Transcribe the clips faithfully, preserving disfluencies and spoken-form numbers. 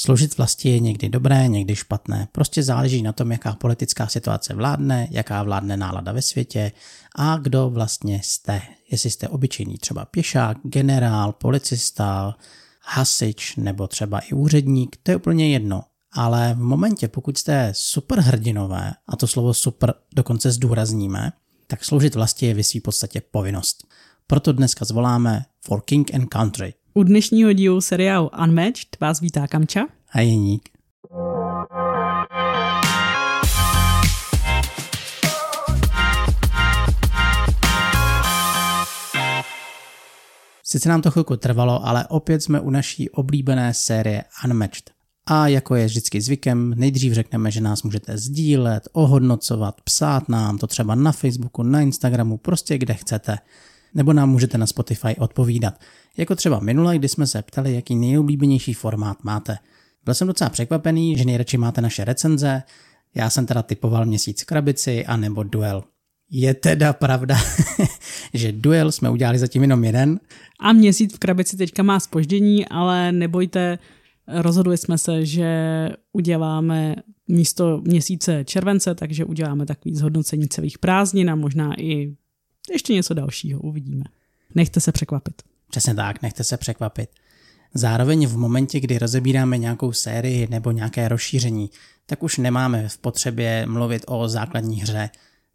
Sloužit vlasti je někdy dobré, někdy špatné. Prostě záleží na tom, jaká politická situace vládne, jaká vládne nálada ve světě a kdo vlastně jste. Jestli jste obyčejný třeba pěšák, generál, policista, hasič nebo třeba i úředník, to je úplně jedno. Ale v momentě, pokud jste superhrdinové, a to slovo super dokonce zdůrazníme, tak sloužit vlasti je ve své podstatě povinnost. Proto dneska zvoláme For King and Country. U dnešního dílu seriálu Unmatched vás vítá Kamča a Jeník. Sice nám to chvilku trvalo, ale opět jsme u naší oblíbené série Unmatched. A jako je vždycky zvykem, nejdřív řekneme, že nás můžete sdílet, ohodnocovat, psát nám to třeba na Facebooku, na Instagramu, prostě kde chcete. Nebo nám můžete na Spotify odpovídat. Jako třeba minule, kdy jsme se ptali, jaký nejoblíbenější formát máte. Byl jsem docela překvapený, že nejradši máte naše recenze, já jsem teda typoval Měsíc v krabici a nebo Duel. Je teda pravda, že Duel jsme udělali zatím jenom jeden. A Měsíc v krabici teďka má zpoždění, ale nebojte, rozhodli jsme se, že uděláme místo Měsíce července, takže uděláme takový zhodnocení celých prázdnin a možná i ještě něco dalšího, uvidíme. Nechte se překvapit. Přesně tak, nechte se překvapit. Zároveň v momentě, kdy rozebíráme nějakou sérii nebo nějaké rozšíření, tak už nemáme v potřebě mluvit o základní hře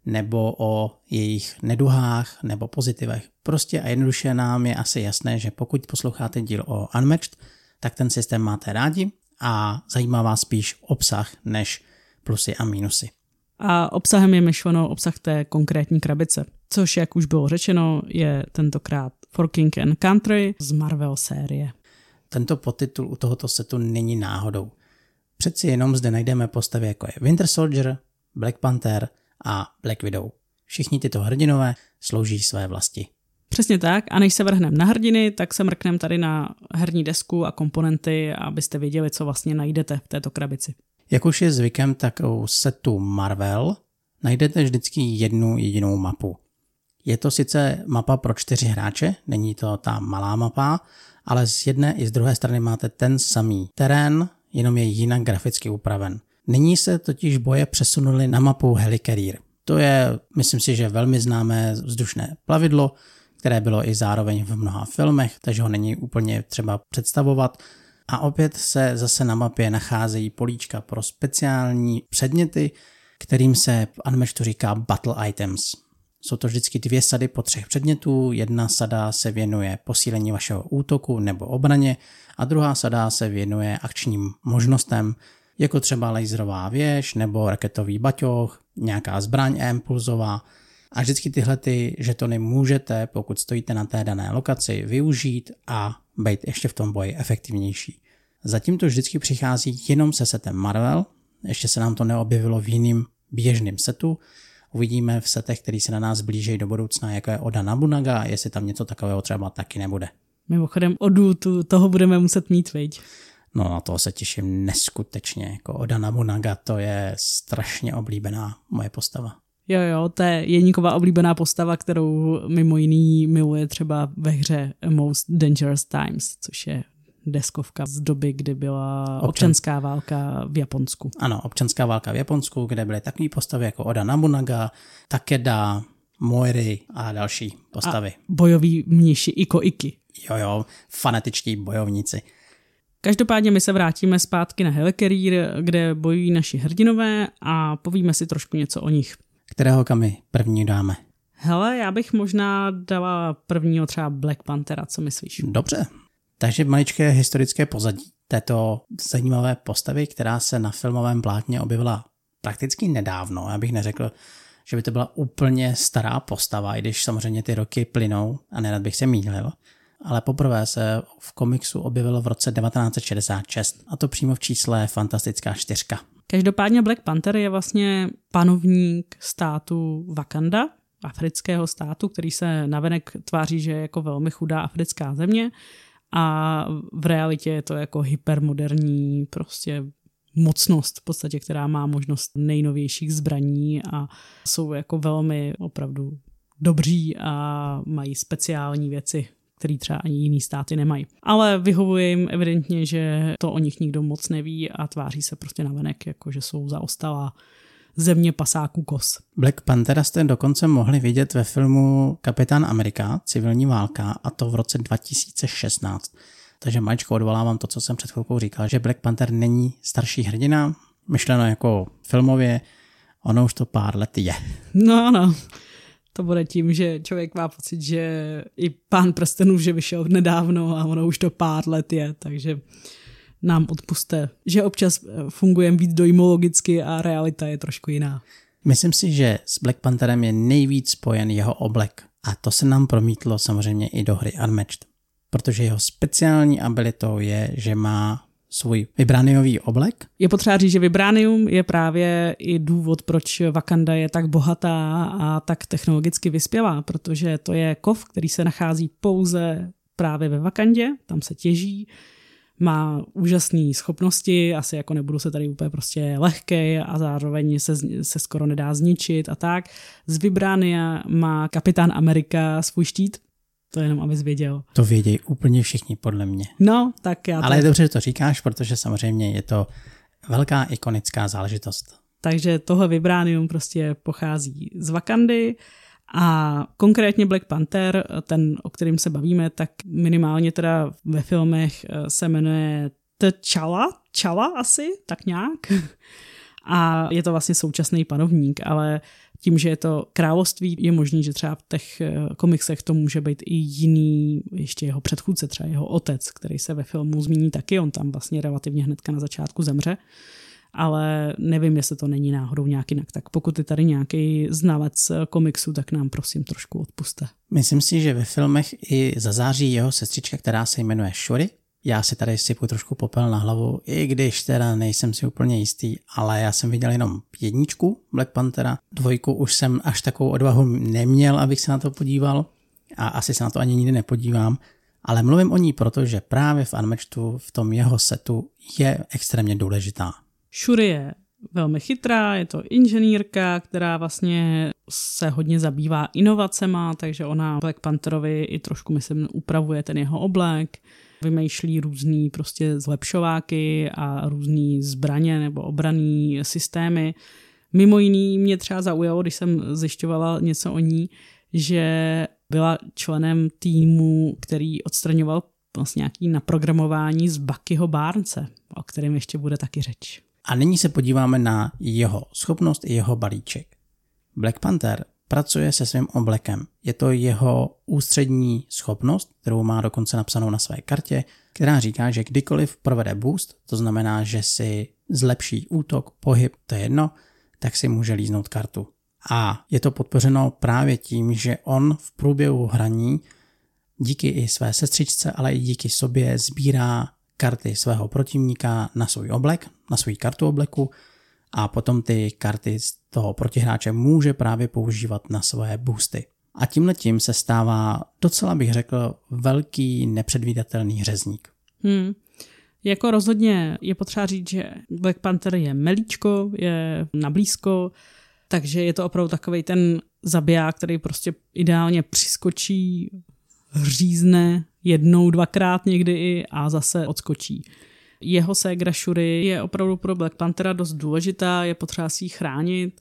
nebo o jejich neduhách nebo pozitivech. Prostě a jednoduše nám je asi jasné, že pokud posloucháte díl o Unmatched, tak ten systém máte rádi a zajímá vás spíš obsah než plusy a mínusy. A obsahem je myšleno obsah té konkrétní krabice, což, jak už bylo řečeno, je tentokrát For King and Country z Marvel série. Tento podtitul u tohoto setu není náhodou. Přeci jenom zde najdeme postavy, jako je Winter Soldier, Black Panther a Black Widow. Všichni tyto hrdinové slouží své vlasti. Přesně tak, a než se vrhneme na hrdiny, tak se mrkneme tady na herní desku a komponenty, abyste věděli, co vlastně najdete v této krabici. Jak už je zvykem, tak u setu Marvel najdete vždycky jednu jedinou mapu. Je to sice mapa pro čtyři hráče, není to ta malá mapa, ale z jedné i z druhé strany máte ten samý terén, jenom je jinak graficky upraven. Nyní se totiž boje přesunuli na mapu Helicarrier. To je, myslím si, že velmi známé vzdušné plavidlo, které bylo i zároveň v mnoha filmech, takže ho není úplně třeba představovat. A opět se zase na mapě nacházejí políčka pro speciální předměty, kterým se v Unmatchedu říká Battle Items. Jsou to vždycky dvě sady po třech předmětů, jedna sada se věnuje posílení vašeho útoku nebo obraně a druhá sada se věnuje akčním možnostem, jako třeba laserová věž nebo raketový baťoch, nějaká zbraň impulzová. A vždycky tyhle ty žetony můžete, pokud stojíte na té dané lokaci, využít a být ještě v tom boji efektivnější. Zatím to vždycky přichází jenom se setem Marvel, ještě se nám to neobjevilo v jiným běžným setu. Uvidíme v setech, který se na nás blíží do budoucna, jako je Oda Nobunaga, jestli tam něco takového třeba taky nebude. Mimochodem Odu, tu, toho budeme muset mít, viď? No na toho se těším neskutečně, jako Oda Nobunaga, to je strašně oblíbená moje postava. Jo, jo, to je Jeníková oblíbená postava, kterou mimo jiný miluje třeba ve hře Most Dangerous Times, což je deskovka z doby, kdy byla Občan... občanská válka v Japonsku. Ano, občanská válka v Japonsku, kde byly takové postavy jako Oda Nobunaga, Takeda, Mori a další postavy. A bojoví mniši Iko Iki. Jo, jo, fanatičtí bojovníci. Každopádně my se vrátíme zpátky na Helicarrier, kde bojují naši hrdinové a povíme si trošku něco o nich. Kterého kamy první dáme? Hele, já bych možná dala prvního třeba Black Panthera, co myslíš? Dobře. Takže maličké historické pozadí této zajímavé postavy, která se na filmovém plátně objevila prakticky nedávno. Já bych neřekl, že by to byla úplně stará postava, i když samozřejmě ty roky plynou a nerad bych se mýlil. Ale poprvé se v komiksu objevilo v roce devatenáct set šedesát šest a to přímo v čísle Fantastická čtyřka. Každopádně Black Panther je vlastně panovník státu Wakanda, afrického státu, který se navenek tváří, že je jako velmi chudá africká země a v realitě je to jako hypermoderní prostě mocnost v podstatě, která má možnost nejnovějších zbraní a jsou jako velmi opravdu dobří a mají speciální věci, který třeba ani jiný státy nemají. Ale vyhovuje jim evidentně, že to o nich nikdo moc neví a tváří se prostě navenek, jako že jsou zaostalá země pasáků kos. Black Panthera jste dokonce mohli vidět ve filmu Kapitán Amerika, civilní válka, a to v roce dva tisíce šestnáct. Takže maličko odvolávám to, co jsem před chvilkou říkal, že Black Panther není starší hrdina, myšleno jako filmově, ono už to pár let je. No ano, to bude tím, že člověk má pocit, že i Pán prstenů, že vyšel nedávno a ono už to pár let je, takže nám odpuste, že občas fungujeme víc dojmologicky a realita je trošku jiná. Myslím si, že s Black Pantherem je nejvíc spojen jeho oblek a to se nám promítlo samozřejmě i do hry Unmatched, protože jeho speciální abilitou je, že má svůj vibraniový oblek. Je potřeba říct, že vibranium je právě i důvod, proč Wakanda je tak bohatá a tak technologicky vyspělá, protože to je kov, který se nachází pouze právě ve Wakandě, tam se těží, má úžasné schopnosti, asi jako nebudu se tady úplně prostě lehkej a zároveň se, se skoro nedá zničit a tak. Z vibrania má Kapitán Amerika svůj štít, to jenom abys věděl. To vědějí úplně všichni podle mě. No, tak já to... Ale je dobře, že to říkáš, protože samozřejmě je to velká ikonická záležitost. Takže tohle vibranium prostě pochází z Wakandy. A konkrétně Black Panther, ten, o kterým se bavíme, tak minimálně teda ve filmech se jmenuje T'Challa, Challa asi, tak nějak. A je to vlastně současný panovník, ale tím, že je to království, je možný, že třeba v těch komiksech to může být i jiný, ještě jeho předchůdce, třeba jeho otec, který se ve filmu zmíní taky, on tam vlastně relativně hnedka na začátku zemře. Ale nevím, jestli to není náhodou nějak jinak. Tak pokud je tady nějaký znalec komiksu, tak nám prosím trošku odpuste. Myslím si, že ve filmech i zazáří jeho sestřička, která se jmenuje Shuri. Já si tady sypu trošku popel na hlavu, i když teda nejsem si úplně jistý, ale já jsem viděl jenom jedničku Black Panthera, dvojku už jsem až takovou odvahu neměl, abych se na to podíval a asi se na to ani nikdy nepodívám. Ale mluvím o ní, protože právě v Unmatchedu, v tom jeho setu je extrémně důležitá. Shuri je velmi chytrá, je to inženýrka, která vlastně se hodně zabývá inovacema, takže ona Black Pantherovi i trošku, myslím, upravuje ten jeho oblek, vymýšlí různý prostě zlepšováky a různý zbraně nebo obranný systémy. Mimo jiný mě třeba zaujalo, když jsem zjišťovala něco o ní, že byla členem týmu, který odstraňoval vlastně nějaký naprogramování z Buckyho Barnese, o kterém ještě bude taky řeč. A nyní se podíváme na jeho schopnost i jeho balíček. Black Panther pracuje se svým oblekem. Je to jeho ústřední schopnost, kterou má dokonce napsanou na své kartě, která říká, že kdykoliv provede boost, to znamená, že si zlepší útok, pohyb, to je jedno, tak si může líznout kartu. A je to podpořeno právě tím, že on v průběhu hraní díky i své sestřičce, ale i díky sobě sbírá karty svého protivníka na svůj oblek, na svou kartu obleku a potom ty karty z toho protihráče může právě používat na své boosty. A tímhletím se stává docela, bych řekl, velký nepředvídatelný řezník. Hmm. Jako rozhodně je potřeba říct, že Black Panther je melíčko, je nablízko, takže je to opravdu takovej ten zabiják, který prostě ideálně přiskočí, řízne jednou, dvakrát někdy i a zase odskočí. Jeho ségra Shuri je opravdu pro Black Panthera dost důležitá, je potřeba si ji chránit,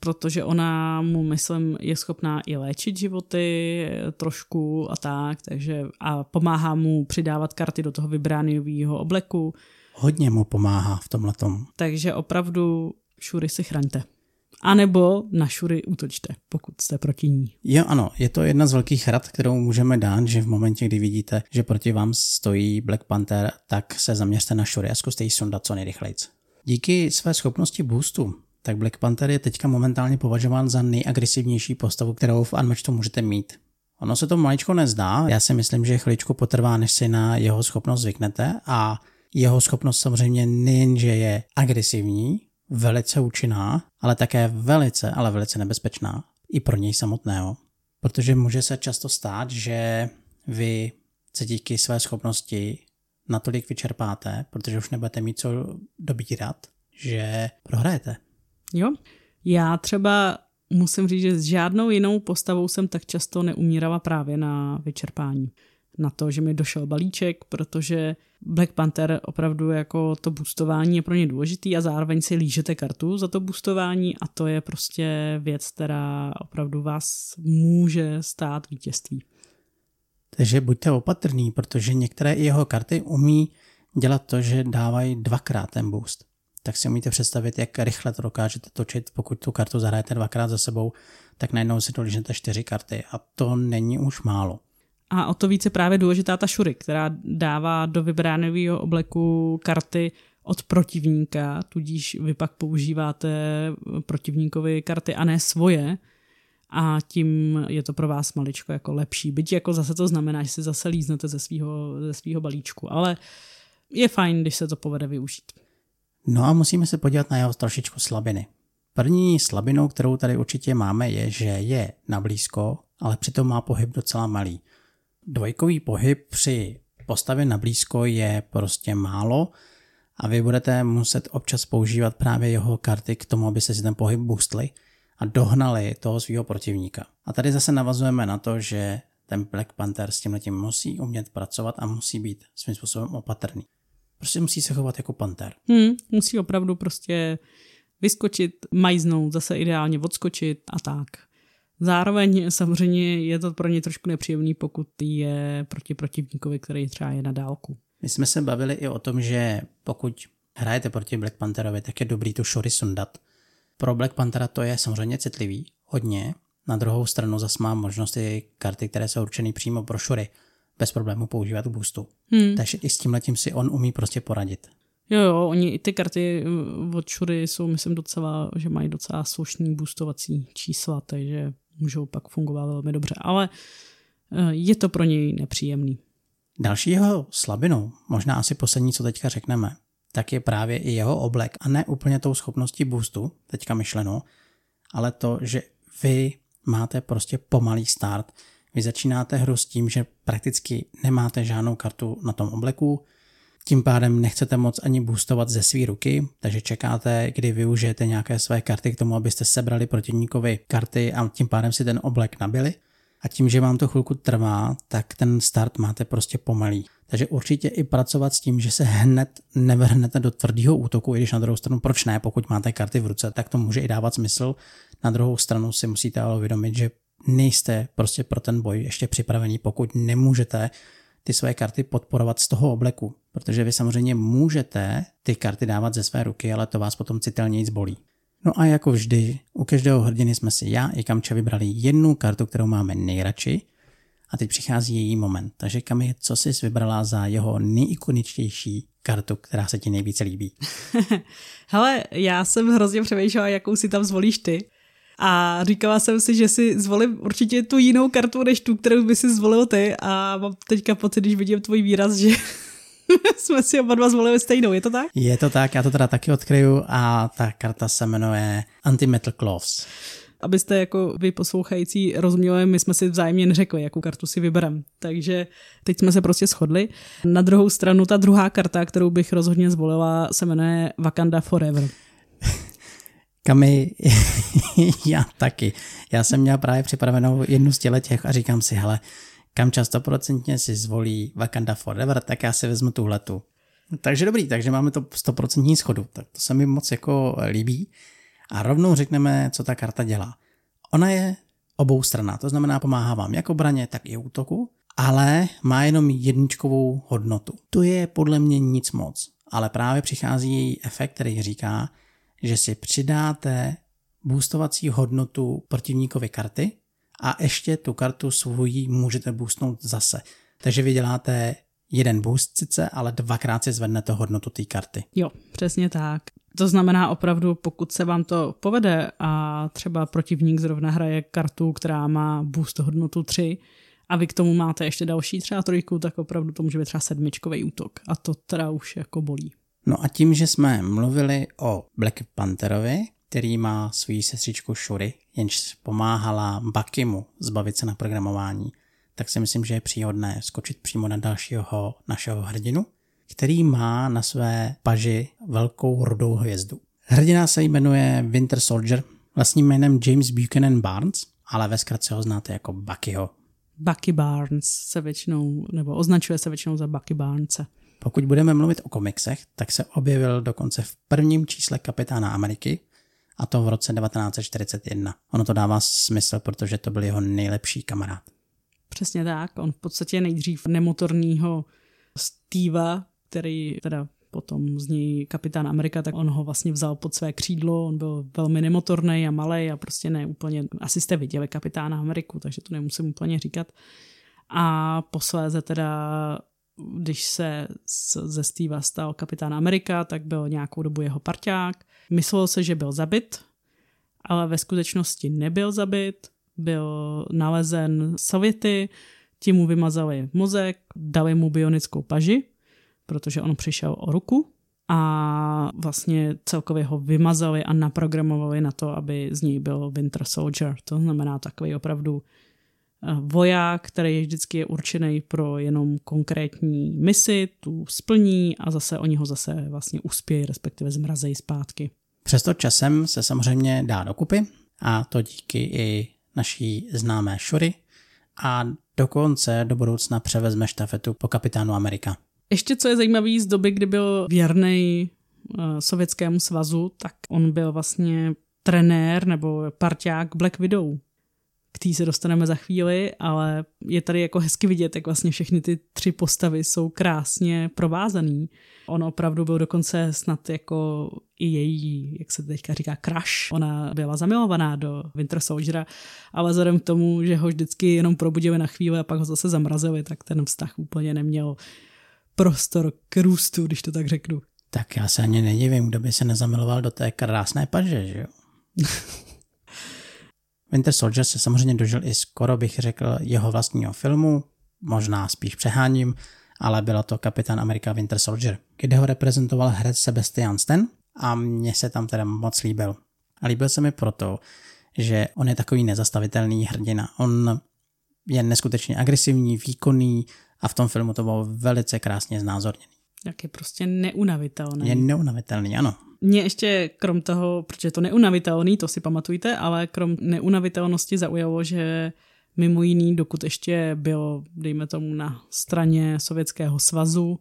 protože ona mu, myslím, je schopná i léčit životy trošku a tak, takže a pomáhá mu přidávat karty do toho vibraniového obleku. Hodně mu pomáhá v tomhletom. Takže opravdu Shuri si chraňte. A nebo na Shuri útočte, pokud jste proti ní. Jo, ano, je to jedna z velkých rad, kterou můžeme dát, že v momentě, kdy vidíte, že proti vám stojí Black Panther, tak se zaměřte na Shuri a zkuste ji sundat co nejrychlejc. Díky své schopnosti boostu, tak Black Panther je teďka momentálně považován za nejagresivnější postavu, kterou v Unmatchedu můžete mít. Ono se to maličko nezdá, já si myslím, že chviličku potrvá, než si na jeho schopnost zvyknete a jeho schopnost samozřejmě nejenže je agresivní, velice účinná, ale také velice, ale velice nebezpečná i pro něj samotného. Protože může se často stát, že vy se díky své schopnosti natolik vyčerpáte, protože už nebudete mít co dobírat, že prohrajete. Jo, já třeba musím říct, že s žádnou jinou postavou jsem tak často neumírala právě na vyčerpání. na to, že mi došel balíček, protože Black Panther opravdu jako to boostování je pro ně důležitý a zároveň si lížete kartu za to boostování a to je prostě věc, která opravdu vás může stát vítězství. Takže buďte opatrní, protože některé jeho karty umí dělat to, že dávají dvakrát ten boost. Tak si umíte představit, jak rychle to dokážete točit, pokud tu kartu zahrajete dvakrát za sebou, tak najednou si dolížete čtyři karty a to není už málo. A o to více právě důležitá ta Shuri, která dává do Vibraniového obleku karty od protivníka, tudíž vy pak používáte protivníkovi karty a ne svoje a tím je to pro vás maličko jako lepší. Byť jako zase to znamená, že si zase líznete ze svýho, ze svýho balíčku, ale je fajn, když se to povede využít. No a musíme se podívat na jeho trošičku slabiny. První slabinou, kterou tady určitě máme, je, že je na blízko, ale přitom má pohyb docela malý. Dvojkový pohyb při postavě na blízko je prostě málo a vy budete muset občas používat právě jeho karty k tomu, aby se si ten pohyb boostli a dohnali toho svého protivníka. A tady zase navazujeme na to, že ten Black Panther s tímhletím musí umět pracovat a musí být svým způsobem opatrný. Prostě musí se chovat jako panter. Hmm, musí opravdu prostě vyskočit, majznout, zase ideálně odskočit a tak. Zároveň samozřejmě je to pro ně trošku nepříjemný, pokud je proti protivníkovi, který třeba je na dálku. My jsme se bavili i o tom, že pokud hrajete proti Black Pantherovi, tak je dobrý tu Shuri sundat. Pro Black Panthera to je samozřejmě citlivý, hodně. Na druhou stranu zase má možnosti karty, které jsou určené přímo pro Shuri, bez problému používat boostu. Hmm. Takže i s tímhletím si on umí prostě poradit. Jo, jo, oni i ty karty od Shuri jsou, myslím, docela, že mají docela slušný boostovací čísla, takže můžou pak fungovat velmi dobře, ale je to pro něj nepříjemný. Další jeho slabinou, možná asi poslední, co teďka řekneme, tak je právě i jeho oblek a ne úplně tou schopností boostu, teďka myšleno, ale to, že vy máte prostě pomalý start. Vy začínáte hru s tím, že prakticky nemáte žádnou kartu na tom obleku, tím pádem nechcete moc ani boostovat ze své ruky, takže čekáte, kdy využijete nějaké své karty k tomu, abyste sebrali protivníkovi karty a tím pádem si ten oblek nabili. A tím, že vám to chvilku trvá, tak ten start máte prostě pomalý. Takže určitě i pracovat s tím, že se hned nevrhnete do tvrdého útoku, i když na druhou stranu proč ne, pokud máte karty v ruce, tak to může i dávat smysl. Na druhou stranu si musíte ale uvědomit, že nejste prostě pro ten boj ještě připravení, pokud nemůžete ty své karty podporovat z toho obleku, protože vy samozřejmě můžete ty karty dávat ze své ruky, ale to vás potom citelněji zbolí. No a jako vždy, u každého hrdiny jsme si já i Kamča vybrali jednu kartu, kterou máme nejradši a teď přichází její moment. Takže Kami, co jsi vybrala za jeho nejikoničtější kartu, která se ti nejvíce líbí? Hele, já jsem hrozně přemýšlela, jakou si tam zvolíš ty. A říkala jsem si, že si zvolím určitě tu jinou kartu, než tu, kterou by si zvolil ty a mám teďka pocit, když vidím tvůj výraz, že jsme si oba dva zvolili stejnou, je to tak? Je to tak, já to teda taky odkryju a ta karta se jmenuje Anti-Metal Claws. Abyste jako vy poslouchající rozuměli, my jsme si vzájemně neřekli, jakou kartu si vybereme, takže teď jsme se prostě shodli. Na druhou stranu ta druhá karta, kterou bych rozhodně zvolila, se jmenuje Wakanda Forever. Kami, já taky. Já jsem měl právě připravenou jednu z těch a říkám si, hele, Kamča stoprocentně si zvolí Wakanda Forever, tak já si vezmu tuhletu. Takže dobrý, takže máme to stoprocentní schodu, tak to se mi moc jako líbí. A rovnou řekneme, co ta karta dělá. Ona je oboustranná, to znamená pomáhá vám jak obraně, tak i útoku, ale má jenom jedničkovou hodnotu. To je podle mě nic moc, ale právě přichází její efekt, který říká, že si přidáte boostovací hodnotu protivníkovi karty a ještě tu kartu svoji můžete boostnout zase. Takže vy děláte jeden boost sice, ale dvakrát si zvednete hodnotu té karty. Jo, přesně tak. To znamená opravdu, pokud se vám to povede a třeba protivník zrovna hraje kartu, která má boost hodnotu tři a vy k tomu máte ještě další třeba trojku, tak opravdu to může být třeba sedmičkový útok a to teda už jako bolí. No a tím, že jsme mluvili o Black Pantherovi, který má svou sestřičku Shuri, jenž pomáhala Buckymu zbavit se na programování, tak si myslím, že je příhodné skočit přímo na dalšího našeho hrdinu, který má na své paži velkou rudou hvězdu. Hrdina se jmenuje Winter Soldier, vlastním jménem James Buchanan Barnes, ale ve zkratce ho znáte jako Buckyho. Bucky Barnes se většinou, nebo označuje se většinou za Bucky Barnese. Pokud budeme mluvit o komiksech, tak se objevil dokonce v prvním čísle Kapitána Ameriky, a to v roce devatenáct set čtyřicet jedna. Ono to dává smysl, protože to byl jeho nejlepší kamarád. Přesně tak, on v podstatě nejdřív nemotorního Steva, který teda potom z něj Kapitán Amerika, tak on ho vlastně vzal pod své křídlo, on byl velmi nemotorný a malej a prostě ne úplně, asi jste viděli Kapitána Ameriku, takže to nemusím úplně říkat. A posléze teda, když se ze Steva stal Kapitán Amerika, tak byl nějakou dobu jeho parťák. Myslel se, že byl zabit, ale ve skutečnosti nebyl zabit, byl nalezen Sověty, ti mu vymazali mozek, dali mu bionickou paži, protože on přišel o ruku a vlastně celkově ho vymazali a naprogramovali na to, aby z něj byl Winter Soldier. To znamená takový opravdu voják, který vždycky je určený pro jenom konkrétní misi, tu splní a zase oni ho zase vlastně uspějí, respektive zmrazejí zpátky. Přesto časem se samozřejmě dá dokupy a to díky i naší známé Shuri a dokonce do budoucna převezme štafetu po Kapitánu Amerika. Ještě co je zajímavé z doby, kdy byl věrnej Sovětskému svazu, tak on byl vlastně trenér nebo parťák Black Widow. K tý se dostaneme za chvíli, ale je tady jako hezky vidět, jak vlastně všechny ty tři postavy jsou krásně provázaný. On opravdu byl dokonce snad jako i její, jak se teďka říká, crush. Ona byla zamilovaná do Winter Soldiera, ale vzhledem k tomu, že ho vždycky jenom probudili na chvíli a pak ho zase zamrazili, tak ten vztah úplně neměl prostor k růstu, když to tak řeknu. Tak já se ani nedivím, kdo by se nezamiloval do té krásné paže, že jo? Winter Soldier se samozřejmě dožil i skoro, bych řekl, jeho vlastního filmu, možná spíš přeháním, ale bylo to Kapitán Amerika Winter Soldier, kde ho reprezentoval herec Sebastian Stan a mně se tam teda moc líbil. A líbil se mi proto, že on je takový nezastavitelný hrdina. On je neskutečně agresivní, výkonný a v tom filmu to bylo velice krásně znázorněný. Tak je prostě neunavitelný. Je neunavitelný, ano. Mně ještě krom toho, protože je to neunavitelný, to si pamatujte, ale krom neunavitelnosti zaujalo, že mimo jiný, dokud ještě byl, dejme tomu, na straně Sovětského svazu,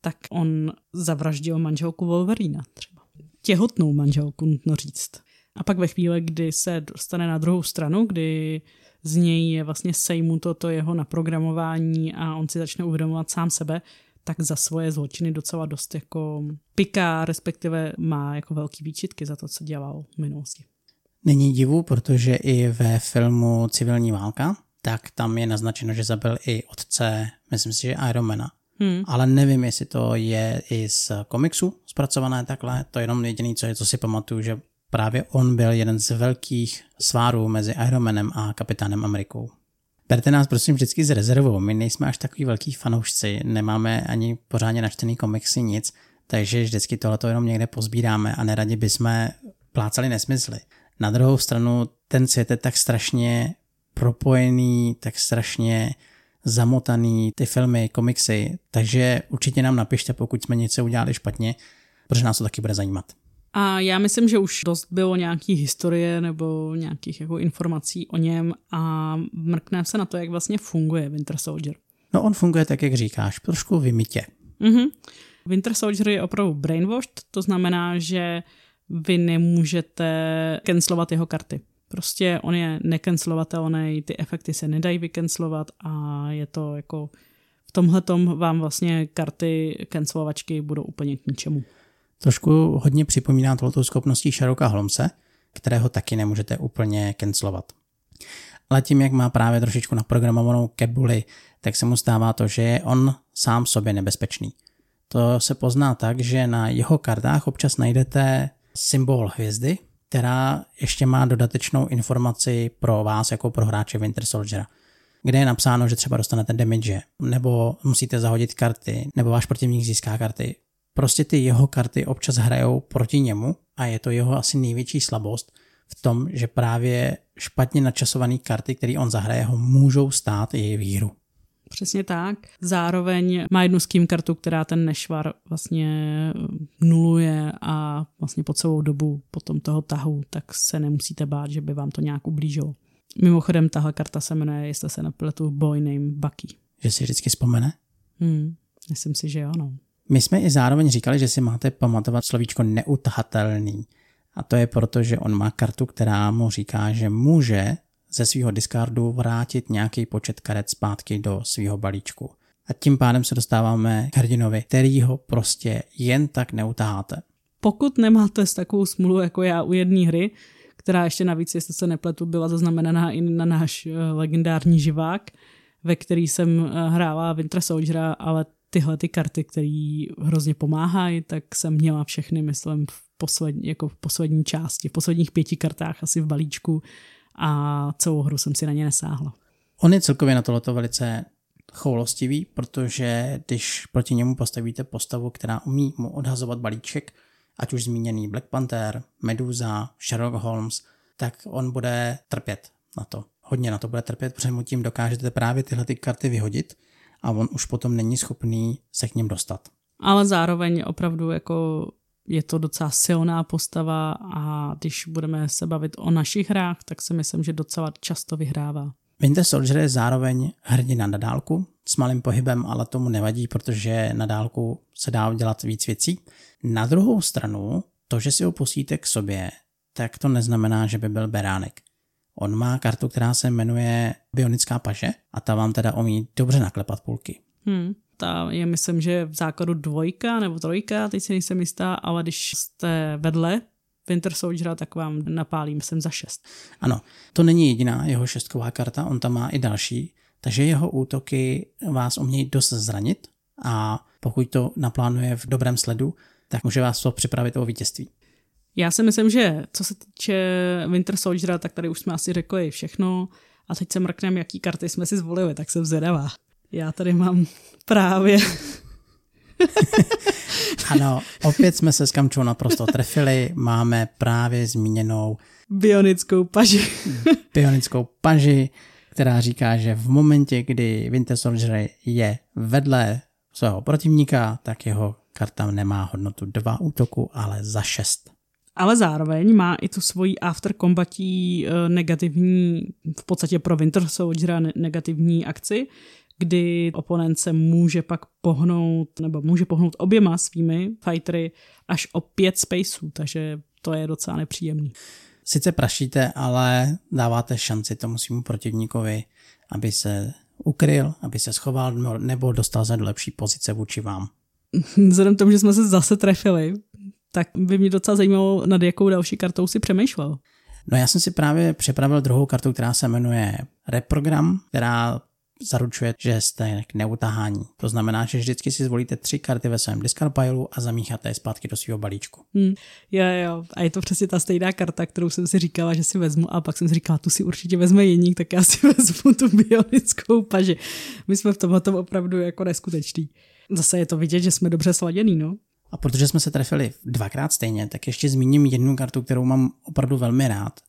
tak on zavraždil manželku Wolverina třeba. Těhotnou manželku, nutno říct. A pak ve chvíli, kdy se dostane na druhou stranu, kdy z něj je vlastně sejmuto to jeho naprogramování a on si začne uvědomovat sám sebe, tak za svoje zločiny docela dost jako piká, respektive má jako velký výčitky za to, co dělal v minulosti. Není divu, protože i ve filmu Civilní válka, tak tam je naznačeno, že zabil i otce, myslím si, že Ironmana. Hmm. Ale nevím, jestli to je i z komiksu zpracované takhle, to je jenom jediné, co je, co si pamatuju, že právě on byl jeden z velkých svárů mezi Ironmanem a Kapitánem Amerikou. Berte nás prosím vždycky s rezervou, my nejsme až takový velký fanoušci, nemáme ani pořádně načtený komiksy nic, takže vždycky tohleto jenom někde pozbíráme a neradi bychom plácali nesmysly. Na druhou stranu ten svět je tak strašně propojený, tak strašně zamotaný, ty filmy, komiksy, takže určitě nám napište, pokud jsme něco udělali špatně, protože nás to taky bude zajímat. A já myslím, že už dost bylo nějaký historie nebo nějakých jako informací o něm a mrkneme se na to, jak vlastně funguje Winter Soldier. No on funguje tak, jak říkáš, trošku vymytě. Mm-hmm. Winter Soldier je opravdu brainwashed, to znamená, že vy nemůžete cancelovat jeho karty. Prostě on je necancelovatelný, ty efekty se nedají vycancelovat a je to jako v tomhletom vám vlastně karty cancelovačky budou úplně k ničemu. Trošku hodně připomíná tohletou schopností Sherlocka Holmese, kterého taky nemůžete úplně cancelovat. Ale tím, jak má právě trošičku naprogramovanou kebuli, tak se mu stává to, že je on sám sobě nebezpečný. To se pozná tak, že na jeho kartách občas najdete symbol hvězdy, která ještě má dodatečnou informaci pro vás jako pro hráče Winter Soldiera, kde je napsáno, že třeba dostanete damage, nebo musíte zahodit karty, nebo váš protivník získá karty. Prostě ty jeho karty občas hrajou proti němu a je to jeho asi největší slabost v tom, že právě špatně načasované karty, které on zahraje, ho můžou stát její výhru. Přesně tak. Zároveň má jednu scheme kartu, která ten nešvar vlastně nuluje a vlastně po celou dobu potom toho tahu, tak se nemusíte bát, že by vám to nějak ublížilo. Mimochodem, tahle karta se jmenuje, jestli se napletu, Boy Named Bucky. Že si vždycky vzpomene? Hmm, myslím si, že ano. My jsme i zároveň říkali, že si máte pamatovat slovíčko neutahatelný. A to je proto, že on má kartu, která mu říká, že může ze svého discardu vrátit nějaký počet karet zpátky do svého balíčku. A tím pádem se dostáváme k hrdinovi, který ho prostě jen tak neutaháte. Pokud nemáte s takovou smůlu jako já u jedné hry, která ještě navíc, jestli se nepletu, byla zaznamenaná i na náš legendární živák, ve který jsem hrála Winter Soldiera, ale tyhle ty karty, které hrozně pomáhají, tak jsem měla všechny, myslím, v poslední, jako v poslední části, v posledních pěti kartách asi v balíčku a celou hru jsem si na ně nesáhla. On je celkově na tohleto velice choulostivý, protože když proti němu postavíte postavu, která umí mu odhazovat balíček, ať už zmíněný Black Panther, Medusa, Sherlock Holmes, tak on bude trpět na to. Hodně na to bude trpět, protože mu tím dokážete právě tyhle ty karty vyhodit a on už potom není schopný se k ním dostat. Ale zároveň opravdu jako je to docela silná postava a když budeme se bavit o našich hrách, tak si myslím, že docela často vyhrává. Winter Soldier je zároveň hrdina na dálku s malým pohybem, ale tomu nevadí, protože na dálku se dá udělat víc věcí. Na druhou stranu, to, že si ho pustíte k sobě, tak to neznamená, že by byl beránek. On má kartu, která se jmenuje Bionická paže a ta vám teda umí dobře naklepat půlky. Hmm, ta je, myslím, že v základu dvojka nebo trojka, teď si nejsem jistá, ale když jste vedle Winter Soldiera, tak vám napálím sem za šest. Ano, to není jediná jeho šestková karta, on tam má i další, takže jeho útoky vás umějí dost zranit a pokud to naplánuje v dobrém sledu, tak může vás to připravit o vítězství. Já si myslím, že co se týče Winter Soldiera, tak tady už jsme asi řekli všechno a teď se mrkneme, jaký karty jsme si zvolili, tak jsem zvědavá. Já tady mám právě... Ano, opět jsme se s Kamčou naprosto trefili, máme právě zmíněnou Bionickou paži. Bionickou paži, která říká, že v momentě, kdy Winter Soldier je vedle svého protivníka, tak jeho karta nemá hodnotu dva útoku, ale za šest. Ale zároveň má i tu svoji after combatí negativní, v podstatě pro Winter Soldiera negativní akci, kdy oponent se může pak pohnout, nebo může pohnout oběma svými fightery až o pět spaceů, takže to je docela nepříjemný. Sice prašíte, ale dáváte šanci tomu svému protivníkovi, aby se ukryl, aby se schoval nebo dostal se do lepší pozice vůči vám. Vzhledem tomu, že jsme se zase trefili, tak by mě docela zajímalo, nad jakou další kartou si přemýšlel. No já jsem si právě připravil druhou kartu, která se jmenuje Reprogram, která zaručuje, že jste k neutahání. To znamená, že vždycky si zvolíte tři karty ve svém discard pileu a zamícháte je zpátky do svého balíčku. Hmm. Jo, jo. A je to přesně ta stejná karta, kterou jsem si říkala, že si vezmu a pak jsem si říkala, tu si určitě vezme Jeník, tak já si vezmu tu Bionickou paži. My jsme v tomhletom opravdu jako neskuteční. Zase je to vidět, že jsme dobře sladěný, no. A protože jsme se trefili dvakrát stejně, tak ještě zmíním jednu kartu, kterou mám opravdu velmi rád.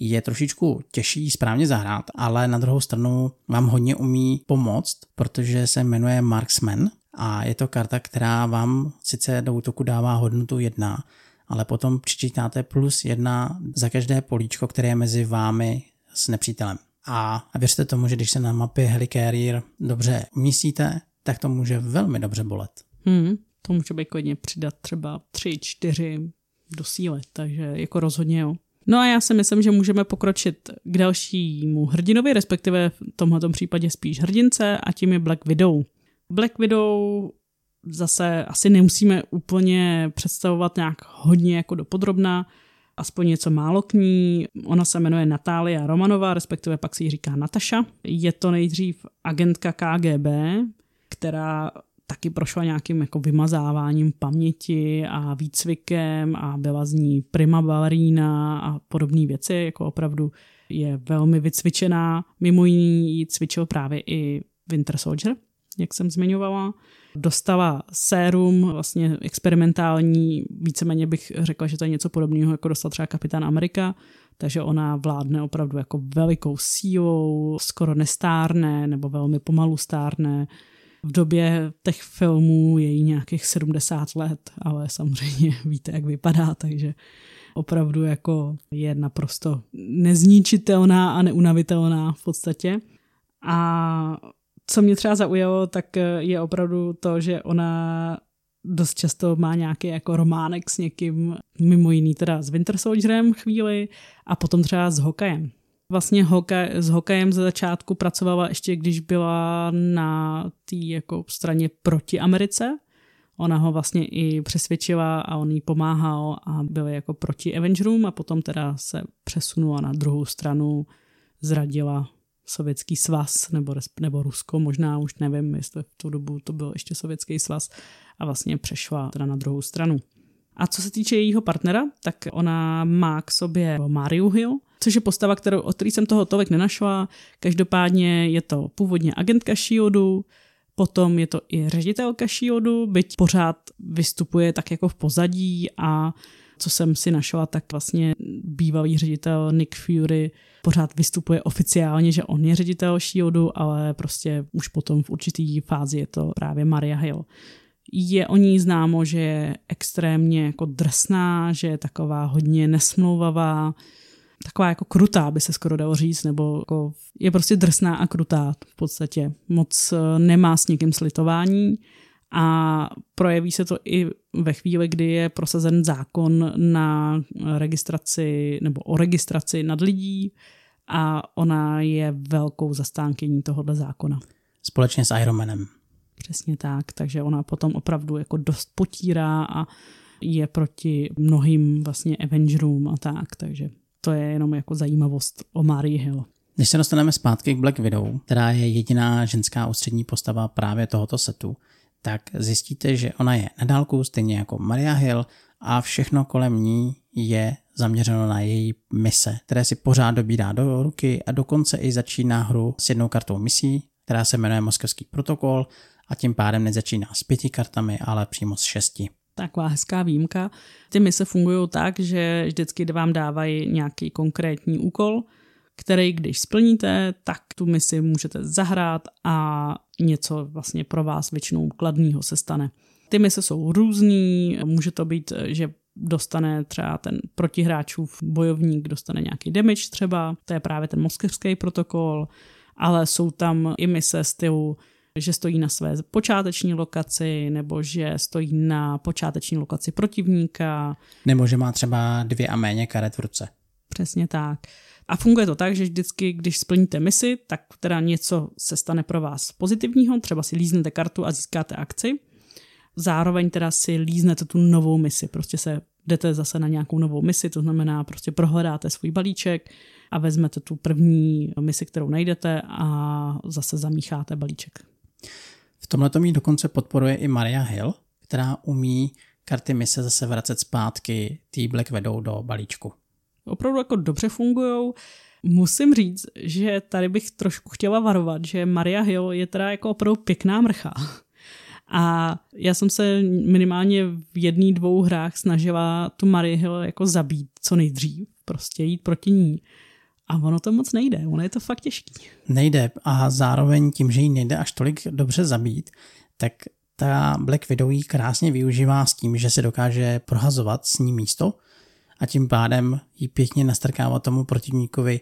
Je trošičku těžší správně zahrát, ale na druhou stranu vám hodně umí pomoct, protože se jmenuje Marksman a je to karta, která vám sice do útoku dává hodnotu jedna, ale potom přičítáte plus jedna za každé políčko, které je mezi vámi s nepřítelem. A věřte tomu, že když se na mapě Helicarrier dobře umístíte, tak to může velmi dobře bolet. Hmm, to může být klidně přidat třeba tři, čtyři do síly, takže jako rozhodně jo. No a já si myslím, že můžeme pokročit k dalšímu hrdinovi, respektive v tomhletom případě spíš hrdince a tím je Black Widow. Black Widow zase asi nemusíme úplně představovat nějak hodně jako dopodrobna, aspoň něco málo k ní. Ona se jmenuje Natália Romanová, respektive pak se jí říká Nataša. Je to nejdřív agentka K G B, která taky prošla nějakým jako vymazáváním paměti a výcvikem a byla z ní prima balerína a podobné věci, jako opravdu je velmi vycvičená. Mimo jiný ji cvičil právě i Winter Soldier, jak jsem zmiňovala. Dostala sérum, vlastně experimentální, víceméně bych řekla, že to je něco podobného, jako dostal třeba Kapitán Amerika, takže ona vládne opravdu jako velikou sílou, skoro nestárne nebo velmi pomalu stárne. V době těch filmů je jí nějakých sedmdesát let, ale samozřejmě víte, jak vypadá, takže opravdu jako je naprosto nezničitelná a neunavitelná v podstatě. A co mě třeba zaujalo, tak je opravdu to, že ona dost často má nějaký jako románek s někým, mimo jiný teda s Winter Soldierem chvíli a potom třeba s Hawkejem. Vlastně Hawkeye, s Hawkejem ze začátku pracovala ještě, když byla na té jako straně proti Americe. Ona ho vlastně i přesvědčila a on jí pomáhal a byli jako proti Avengerům a potom teda se přesunula na druhou stranu, zradila Sovětský svaz nebo, nebo Rusko, možná už nevím, jestli v tu dobu to byl ještě Sovětský svaz a vlastně přešla teda na druhou stranu. A co se týče jejího partnera, tak ona má k sobě Mariu Hill, což je postava, kterou, o který jsem toho tolik nenašla. Každopádně je to původně agentka Shieldu, potom je to i ředitelka Shieldu, byť pořád vystupuje tak jako v pozadí a co jsem si našla, tak vlastně bývalý ředitel Nick Fury pořád vystupuje oficiálně, že on je ředitel Shieldu, ale prostě už potom v určitý fázi je to právě Maria Hill. Je o ní známo, že je extrémně jako drsná, že je taková hodně nesmlouvavá, taková jako krutá, by se skoro dalo říct, nebo jako je prostě drsná a krutá v podstatě. Moc nemá s někým slitování a projeví se to i ve chvíli, kdy je prosazen zákon na registraci nebo o registraci nadlidí a ona je velkou zastánkyní tohoto zákona. Společně s Ironmanem. Přesně tak, takže ona potom opravdu jako dost potírá a je proti mnohým vlastně Avengerům a tak, takže to je jenom jako zajímavost o Marii Hill. Když se dostaneme zpátky k Black Widow, která je jediná ženská ústřední postava právě tohoto setu, tak zjistíte, že ona je na dálku stejně jako Maria Hill a všechno kolem ní je zaměřeno na její mise, které si pořád dobírá do ruky a dokonce i začíná hru s jednou kartou misí, která se jmenuje Moskevský protokol a tím pádem nezačíná s pěti kartami, ale přímo s šesti. Taková hezká výjimka. Ty mise fungují tak, že vždycky vám dávají nějaký konkrétní úkol, který když splníte, tak tu misi můžete zahrát a něco vlastně pro vás většinou kladného se stane. Ty mise jsou různý, může to být, že dostane třeba ten protihráčův bojovník, dostane nějaký damage třeba, to je právě ten moskevský protokol, ale jsou tam i mise stylu, že stojí na své počáteční lokaci, nebo že stojí na počáteční lokaci protivníka. Nebo že má třeba dvě a méně karet v ruce. Přesně tak. A funguje to tak, že vždycky, když splníte misi, tak teda něco se stane pro vás pozitivního, třeba si líznete kartu a získáte akci. Zároveň teda si líznete tu novou misi, prostě se jdete zase na nějakou novou misi, to znamená prostě prohledáte svůj balíček a vezmete tu první misi, kterou najdete a zase zamícháte balíček. V tomhletom jí dokonce podporuje i Maria Hill, která umí karty mise zase vracet zpátky, tý Black Widow do balíčku. Opravdu jako dobře fungujou. Musím říct, že tady bych trošku chtěla varovat, že Maria Hill je teda jako opravdu pěkná mrcha. A já jsem se minimálně v jedný, dvou hrách snažila tu Maria Hill jako zabít co nejdřív, prostě jít proti ní. A ono to moc nejde, ono je to fakt těžký. Nejde a zároveň tím, že jí nejde až tolik dobře zabít, tak ta Black Widow jí krásně využívá s tím, že se dokáže prohazovat s ní místo a tím pádem jí pěkně nastrkávat tomu protivníkovi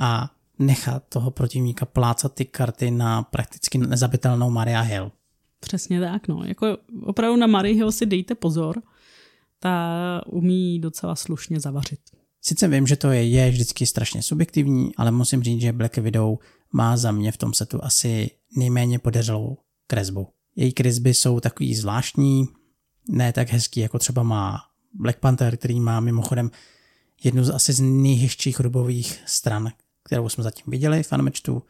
a nechat toho protivníka plácat ty karty na prakticky nezabitelnou Maria Hill. Přesně tak, no. Jako opravdu na Maria Hill si dejte pozor, ta umí docela slušně zavařit. Sice vím, že to je, je vždycky strašně subjektivní, ale musím říct, že Black Widow má za mě v tom setu asi nejméně podařilou kresbu. Její kresby jsou takový zvláštní, ne tak hezký, jako třeba má Black Panther, který má mimochodem jednu z asi z nejhezčích rubových stran, kterou jsme zatím viděli v Unmatchedu,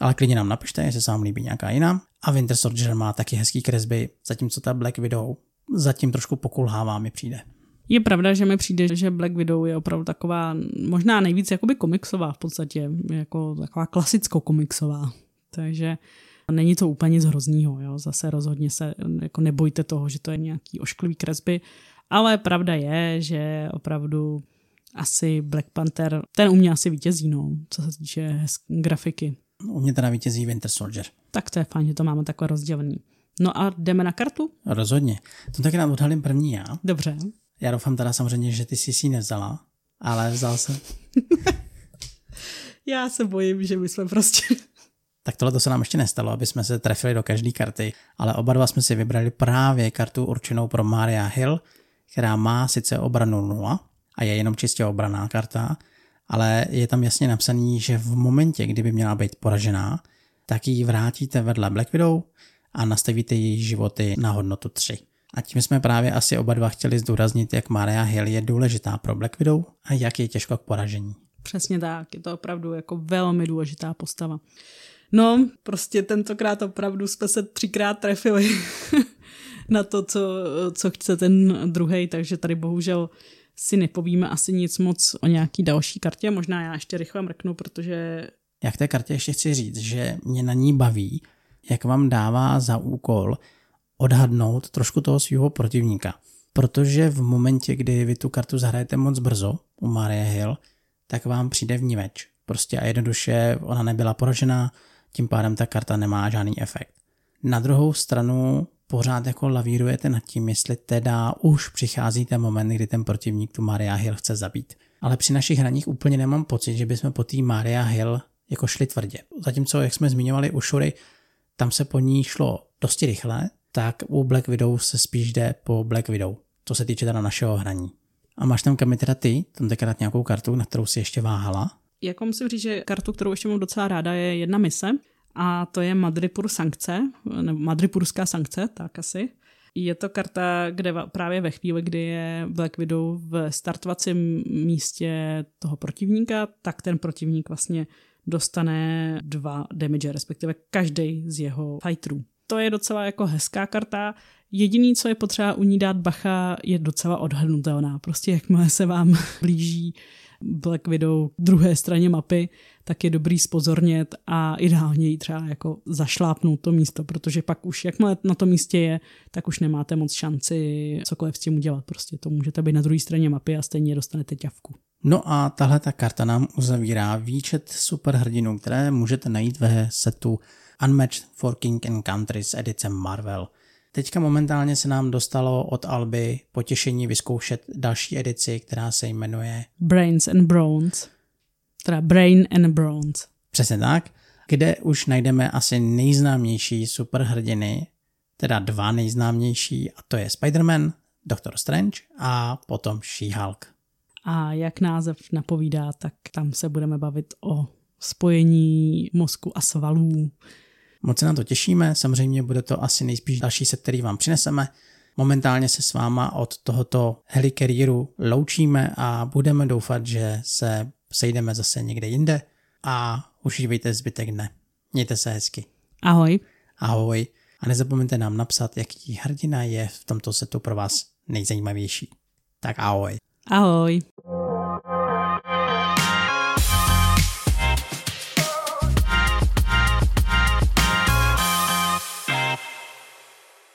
ale klidně nám napište, jestli se vám líbí nějaká jiná. A Winter Soldier má taky hezký kresby, zatímco ta Black Widow zatím trošku pokulhává, mi přijde. Je pravda, že mi přijde, že Black Widow je opravdu taková, možná nejvíc jakoby komiksová v podstatě, jako taková klasicko-komiksová, takže není to úplně nic hroznýho, jo? Zase rozhodně se jako nebojte toho, že to je nějaký ošklivý kresby, ale pravda je, že opravdu asi Black Panther, ten u mě asi vítězí, no, co se týče grafiky. u mě teda vítězí Winter Soldier. Tak to je fajn, že to máme takové rozdělený. No a jdeme na kartu? Rozhodně. To taky nám odhalím první já. Dobře. Já doufám teda samozřejmě, že ty jsi si ji nevzala, ale vzal jsem. Já se bojím, že my jsme prostě... Tak tohle to se nám ještě nestalo, aby jsme se trefili do každé karty, ale oba dva jsme si vybrali právě kartu určenou pro Maria Hill, která má sice obranu nula a je jenom čistě obraná karta, ale je tam jasně napsaný, že v momentě, kdyby měla být poražená, tak ji vrátíte vedle Black Widow a nastavíte její životy na hodnotu tři. A tím jsme právě asi oba dva chtěli zdůraznit, jak Maria Hill je důležitá pro Black Widow a jak je těžko k poražení. Přesně tak, je to opravdu jako velmi důležitá postava. No, prostě tentokrát opravdu jsme se třikrát trefili na to, co, co chce ten druhej, takže tady bohužel si nepovíme asi nic moc o nějaký další kartě, možná já ještě rychle mrknu, protože... Já k té kartě ještě chci říct, že mě na ní baví, jak vám dává za úkol odhadnout trošku toho svého protivníka, protože v momentě, kdy vy tu kartu zahrajete moc brzo u Marie Hill, tak vám přijde vníveč. Prostě a jednoduše ona nebyla poražená, tím pádem ta karta nemá žádný efekt. Na druhou stranu pořád jako lavírujete nad tím, jestli teda už přichází ten moment, kdy ten protivník tu Maria Hill chce zabít. Ale při našich hraních úplně nemám pocit, že bychom po té Maria Hill jako šli tvrdě. Zatímco, jak jsme zmiňovali u Shuri, tam se po ní šlo dosti rychle, tak u Black Widow se spíš jde po Black Widow, co se týče teda našeho hraní. A máš tam kam teda ty, tam tekrát nějakou kartu, na kterou si ještě váhala? Jako musím říct, že kartu, kterou ještě mám docela ráda, je jedna mise a to je Madripur sankce, nebo Madripurská sankce, tak asi. Je to karta, kde právě ve chvíli, kdy je Black Widow v startovacím místě toho protivníka, tak ten protivník vlastně dostane dva damage, respektive každý z jeho fighterů. To je docela jako hezká karta. Jediný, co je potřeba u ní dát bacha, je docela odhadnutelná. Prostě jakmile se vám blíží Black Widow druhé straně mapy, tak je dobrý spozornět a ideálně ji třeba jako zašlápnout to místo, protože pak už jakmile na tom místě je, tak už nemáte moc šanci cokoliv s tím udělat. Prostě to můžete být na druhé straně mapy a stejně dostanete ťavku. No a tahle ta karta nám uzavírá výčet superhrdinů, které můžete najít ve setu Unmatched, For King and Country z edice Marvel. Teďka momentálně se nám dostalo od Alby potěšení vyzkoušet další edici, která se jmenuje Brains and Brawns. Teda Brain and Brawns. Přesně tak, kde už najdeme asi nejznámější superhrdiny, teda dva nejznámější, a to je Spider-Man, Doctor Strange a potom She-Hulk. A jak název napovídá, tak tam se budeme bavit o spojení mozku a svalů. Moc se na to těšíme, samozřejmě bude to asi nejspíš další set, který vám přineseme. Momentálně se s váma od tohoto Helicarrieru loučíme a budeme doufat, že se sejdeme zase někde jinde a užívejte zbytek dne. Mějte se hezky. Ahoj. Ahoj. A nezapomeňte nám napsat, jaký hrdina je v tomto setu pro vás nejzajímavější. Tak ahoj. Ahoj.